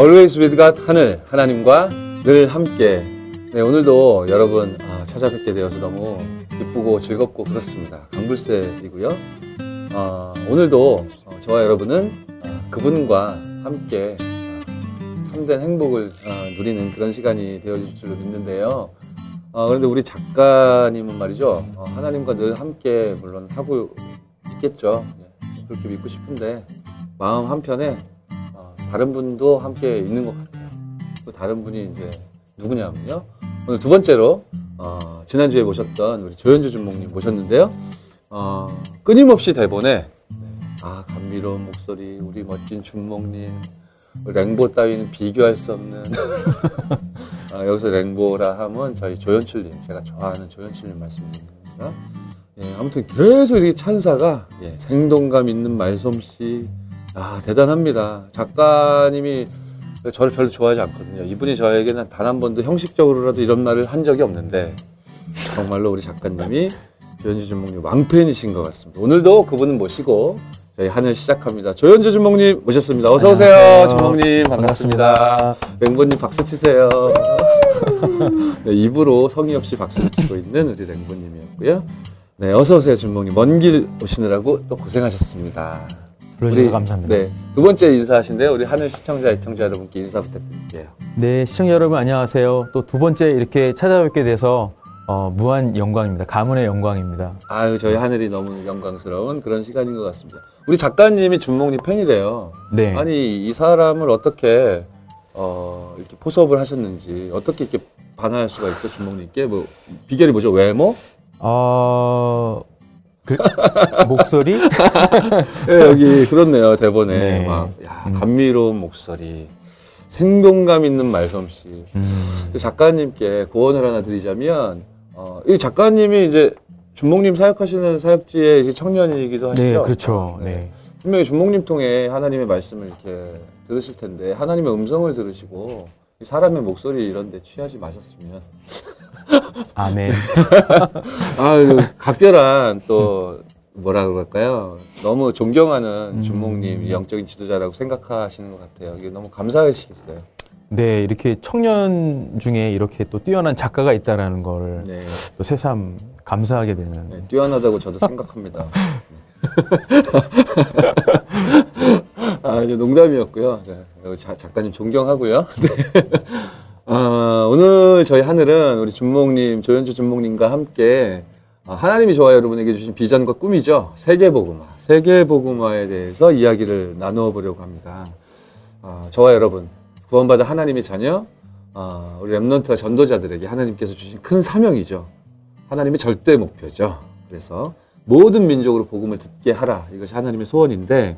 Always with God, 하늘, 하나님과 늘 함께. 네, 오늘도 여러분 찾아뵙게 되어서 너무 기쁘고 즐겁고 그렇습니다. 강불세이고요. 오늘도 저와 여러분은 그분과 함께 참된 행복을 누리는 그런 시간이 되어질 줄로 믿는데요. 그런데 우리 작가님은 말이죠. 하나님과 늘 함께 물론 하고 있겠죠. 그렇게 믿고 싶은데 마음 한편에 다른 분도 함께 있는 것 같아요. 또 다른 분이 이제 누구냐면요. 오늘 두 번째로 지난주에 모셨던 우리 조현주 준목님 모셨는데요. 끊임없이 대본에 감미로운 목소리, 우리 멋진 준목님, 랭보 따위는 비교할 수 없는 여기서 랭보라 하면 저희 조현출님, 제가 좋아하는 조현출님 말씀드립니다. 예, 아무튼 계속 이 찬사가 생동감 있는 말솜씨, 대단합니다. 작가님이 저를 별로 좋아하지 않거든요. 이분이 저에게는 단 한 번도 형식적으로라도 이런 말을 한 적이 없는데 정말로 우리 작가님이 조현주 준목님 왕팬이신 것 같습니다. 오늘도 그분은 모시고 저희 한을 시작합니다. 조현주 준목님 모셨습니다. 어서 오세요. 준목님 반갑습니다. 랭보님 박수 치세요. 네, 입으로 성의 없이 박수를 치고 있는 우리 랭보님이었고요. 네, 어서 오세요. 준목님 먼 길 오시느라고 또 고생하셨습니다. 불러주셔서 감사합니다. 네, 두 번째 인사하신데요. 우리 하늘 시청자, 애청자 여러분께 인사 부탁드릴게요. 네, 시청자 여러분 안녕하세요. 또 두 번째 이렇게 찾아뵙게 돼서 무한 영광입니다. 가문의 영광입니다. 아유, 저희 하늘이 너무 영광스러운 그런 시간인 것 같습니다. 우리 작가님이 준목님 팬이래요. 네. 아니, 이 사람을 어떻게 이렇게 포섭을 하셨는지, 어떻게 이렇게 반할 수가 있죠, 준목님께? 뭐 비결이 뭐죠? 외모? 목소리? 네, 여기 그렇네요. 대본에 네. 감미로운 목소리, 생동감 있는 말솜씨. 작가님께 고언을 하나 드리자면, 이 작가님이 이제 준목님 사역하시는 사역지의 이제 청년이기도 하시죠. 네, 그렇죠. 네. 네. 분명히 준목님 통해 하나님의 말씀을 이렇게 들으실 텐데 하나님의 음성을 들으시고 사람의 목소리 이런데 취하지 마셨으면. 아멘. 각별한 또 뭐라 그럴까요? 너무 존경하는 준목님, 영적인 지도자라고 생각하시는 것 같아요. 이게 너무 감사하시겠어요. 네, 이렇게 청년 중에 이렇게 또 뛰어난 작가가 있다라는 걸 네. 또 새삼 감사하게 되는. 네, 뛰어나다고 저도 생각합니다. 이제 농담이었고요. 작가님 존경하고요. 네. 오늘 저희 하늘은 우리 준목님, 조현주 준목님과 함께 하나님이 저와 여러분에게 주신 비전과 꿈이죠. 세계복음화에 대해서 이야기를 나누어 보려고 합니다. 저와 여러분, 구원받은 하나님의 자녀, 우리 렘넌트와 전도자들에게 하나님께서 주신 큰 사명이죠. 하나님의 절대 목표죠. 그래서 모든 민족으로 복음을 듣게 하라. 이것이 하나님의 소원인데,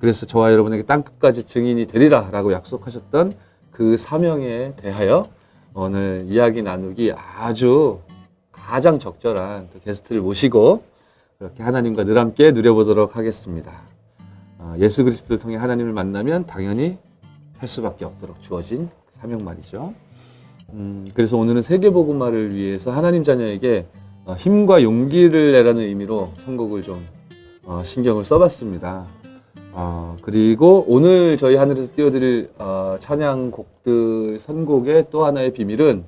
그래서 저와 여러분에게 땅끝까지 증인이 되리라 라고 약속하셨던 그 사명에 대하여 오늘 이야기 나누기 아주 가장 적절한 게스트를 모시고 그렇게 하나님과 늘 함께 누려보도록 하겠습니다. 예수 그리스도를 통해 하나님을 만나면 당연히 할 수밖에 없도록 주어진 사명 말이죠. 그래서 오늘은 세계복음화를 위해서 하나님 자녀에게 힘과 용기를 내라는 의미로 선곡을 좀 신경을 써봤습니다. 그리고 오늘 저희 하늘에서 띄워드릴 찬양곡들 선곡의 또 하나의 비밀은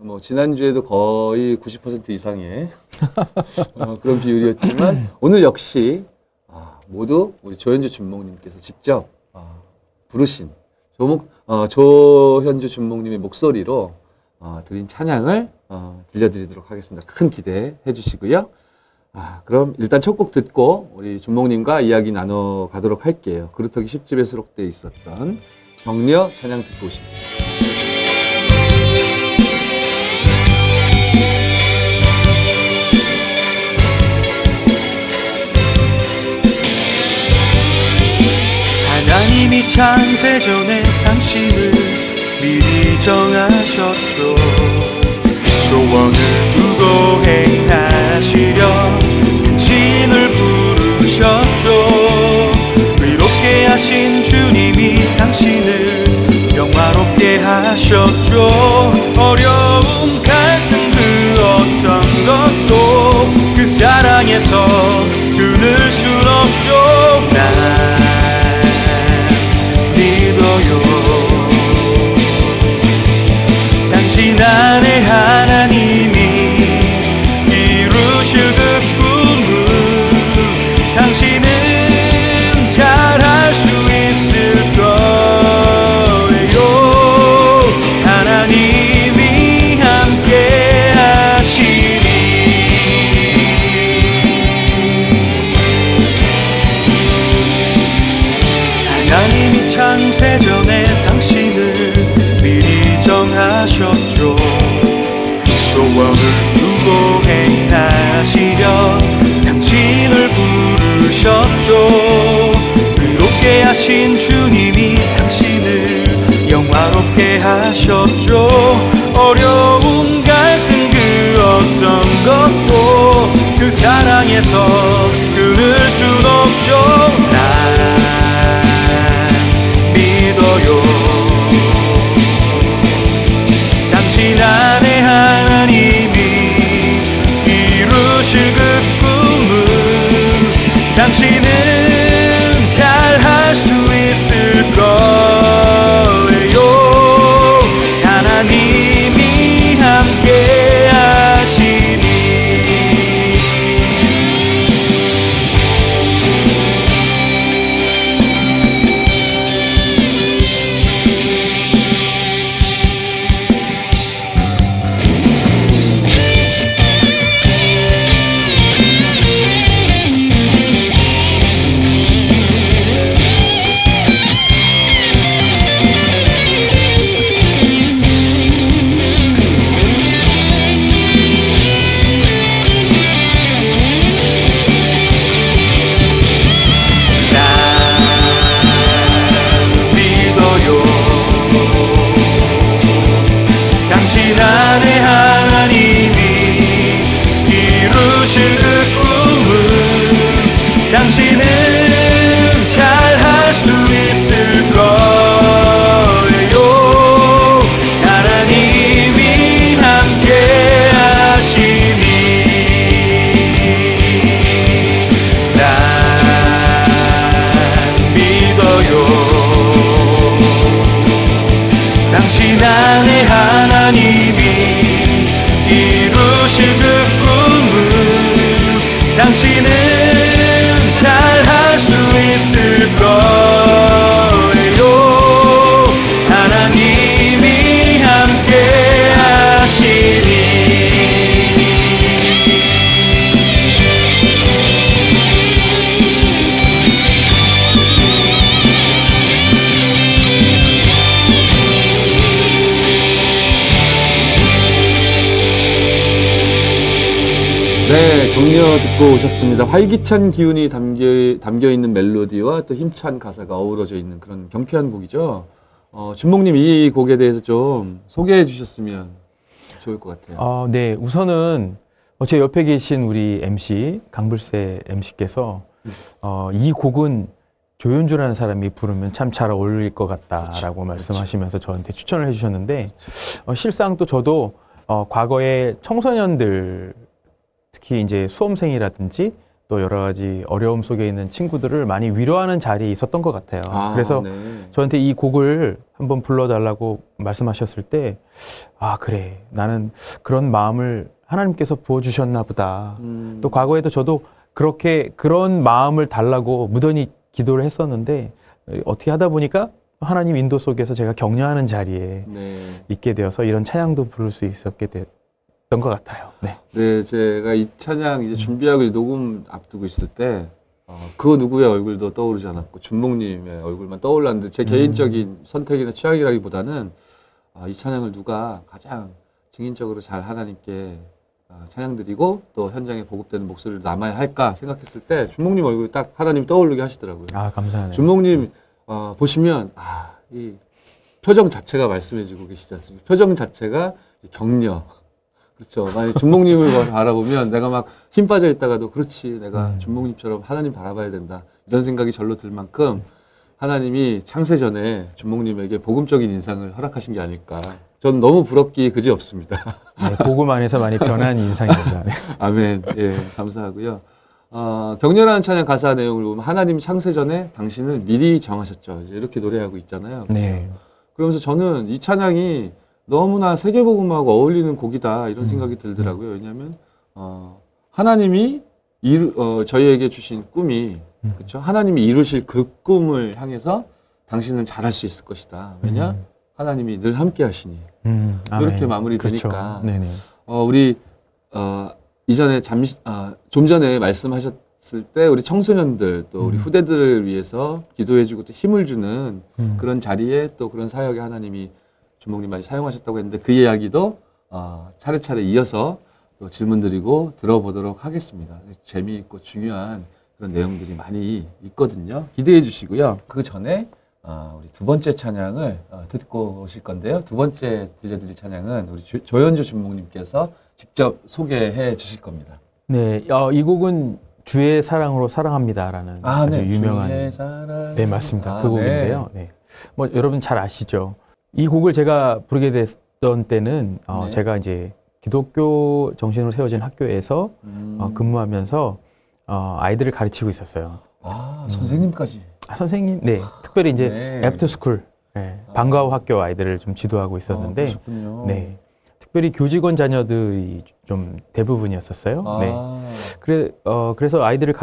뭐 지난주에도 거의 90% 이상의 그런 비율이었지만 오늘 역시 모두 우리 조현주 준목님께서 직접 부르신 조현주 준목님의 목소리로 드린 찬양을 들려드리도록 하겠습니다. 큰 기대해 주시고요. 그럼 일단 첫 곡 듣고 우리 준목님과 이야기 나눠 가도록 할게요. 그루터기 10집에 수록되어 있었던 격려 찬양 듣고 오십시오. 하나님이 창세전에 당신을 미리 정하셨죠. 소원을 두고 행하시려 진을 부르셨죠. 의롭게 하신 주님이 당신을 영화롭게 하셨죠. 어려움, 갈등 그 어떤 것도 그 사랑에서 끊을 순 없죠. 나 믿어요. 거예요. 당신 안에 하나님이 이루실 그 꿈을 당신은 잘 알 수 있을 거예요. 하나님이 함께 하시니 하나님이 창세전에 당신을 미리 정하셨죠. 소원을 두고 행하시려 당신을 부르셨죠. 의롭게 하신 주님이 당신을 영화롭게 하셨죠. 어려움 갈등 그 어떤 것도 그 사랑에서 끊을 순 없죠. 나 믿어요. 당신 안에 하나님이 이루실 그 꿈을 당신은 잘 할 수 있을 거예요. 하나님이 함께 하시니 당신은 잘 할 수 있을 거예요. 하나님이 함께 하시니 난 믿어요. 당신 안에 하나님이 이루실 그 꿈을 당신은 잘 할 수 있을 거예요. 하나님이 함께 하시니 네, 격려 듣고 오셨습니다. 활기찬 기운이 담겨있는 멜로디와 또 힘찬 가사가 어우러져 있는 그런 경쾌한 곡이죠. 준목님, 이 곡에 대해서 좀 소개해 주셨으면 좋을 것 같아요. 네, 우선은 제 옆에 계신 우리 MC, 강불세 MC께서 이 곡은 조현주라는 사람이 부르면 참 잘 어울릴 것 같다라고 그렇죠, 말씀하시면서 그렇죠. 저한테 추천을 해주셨는데 그렇죠. 실상 또 저도 과거에 청소년들 특히 이제 수험생이라든지 또 여러 가지 어려움 속에 있는 친구들을 많이 위로하는 자리에 있었던 것 같아요. 그래서 네. 저한테 이 곡을 한번 불러달라고 말씀하셨을 때 아 그래 나는 그런 마음을 하나님께서 부어주셨나 보다. 또 과거에도 저도 그렇게 그런 마음을 달라고 무던히 기도를 했었는데 어떻게 하다 보니까 하나님 인도 속에서 제가 격려하는 자리에 네. 있게 되어서 이런 찬양도 부를 수 있었게 됐던 것 같아요. 네. 네, 제가 이 찬양 이제 준비하고 녹음 앞두고 있을 때 그 누구의 얼굴도 떠오르지 않았고 준목님의 얼굴만 떠올랐는데 제 개인적인 선택이나 취향이라기보다는 이 찬양을 누가 가장 증인적으로 잘 하나님께 찬양드리고 또 현장에 보급되는 목소리를 남아야 할까 생각했을 때 준목님 얼굴이 딱 하나님 떠오르게 하시더라고요. 아, 감사합니다. 준목님 보시면 이 표정 자체가 말씀해주고 계시지 않습니까? 표정 자체가 격려. 그렇죠. 만약에 준목님을 바라보면 내가 막 힘 빠져 있다가도 그렇지 내가 준목님처럼 하나님 바라봐야 된다 이런 생각이 절로 들 만큼 하나님이 창세전에 준목님에게 복음적인 인상을 허락하신 게 아닐까. 전 너무 부럽기 그지 없습니다. 네, 복음 안에서 많이 변한 인상입니다. 아멘. 예, 감사하고요. 격렬한 찬양 가사 내용을 보면 하나님 창세전에 당신을 미리 정하셨죠. 이제 이렇게 노래하고 있잖아요. 그렇죠? 네. 그러면서 저는 이 찬양이 너무나 세계복음하고 어울리는 곡이다 이런 생각이 들더라고요. 왜냐하면 하나님이 저희에게 주신 꿈이 그렇죠? 하나님이 이루실 그 꿈을 향해서 당신은 잘할 수 있을 것이다. 왜냐? 하나님이 늘 함께 하시니. 이렇게 마무리되니까. 그렇죠. 우리 이전에 좀 전에 말씀하셨을 때 우리 청소년들 또 우리 후대들을 위해서 기도해주고 또 힘을 주는 그런 자리에 또 그런 사역에 하나님이 주목님 많이 사용하셨다고 했는데 그 이야기도 차례차례 이어서 또 질문드리고 들어보도록 하겠습니다. 재미있고 중요한 그런 내용들이 많이 있거든요. 기대해 주시고요. 그 전에 우리 두 번째 찬양을 듣고 오실 건데요. 두 번째 들려드릴 찬양은 우리 조현주 주목님께서 직접 소개해 주실 겁니다. 네, 이 곡은 주의 사랑으로 사랑합니다라는 아주 네. 유명한 주의 사랑. 네, 맞습니다. 그 곡인데요. 네. 뭐 여러분 잘 아시죠? 이 곡을 제가 부르게 됐던 때는 네. 제가 이제 기독교 정신으로 세워진 학교에서 근무하면서 아이들을 가르치고 있었어요. 아, 선생님까지? 아, 선생님? 네. 특별히 이제 네. 애프터스쿨, 네. 방과 후 학교 아이들을 좀 지도하고 있었는데 네. 특별히 교직원 자녀들이 좀 대부분이었었어요. 아. 네. 그래서 아이들을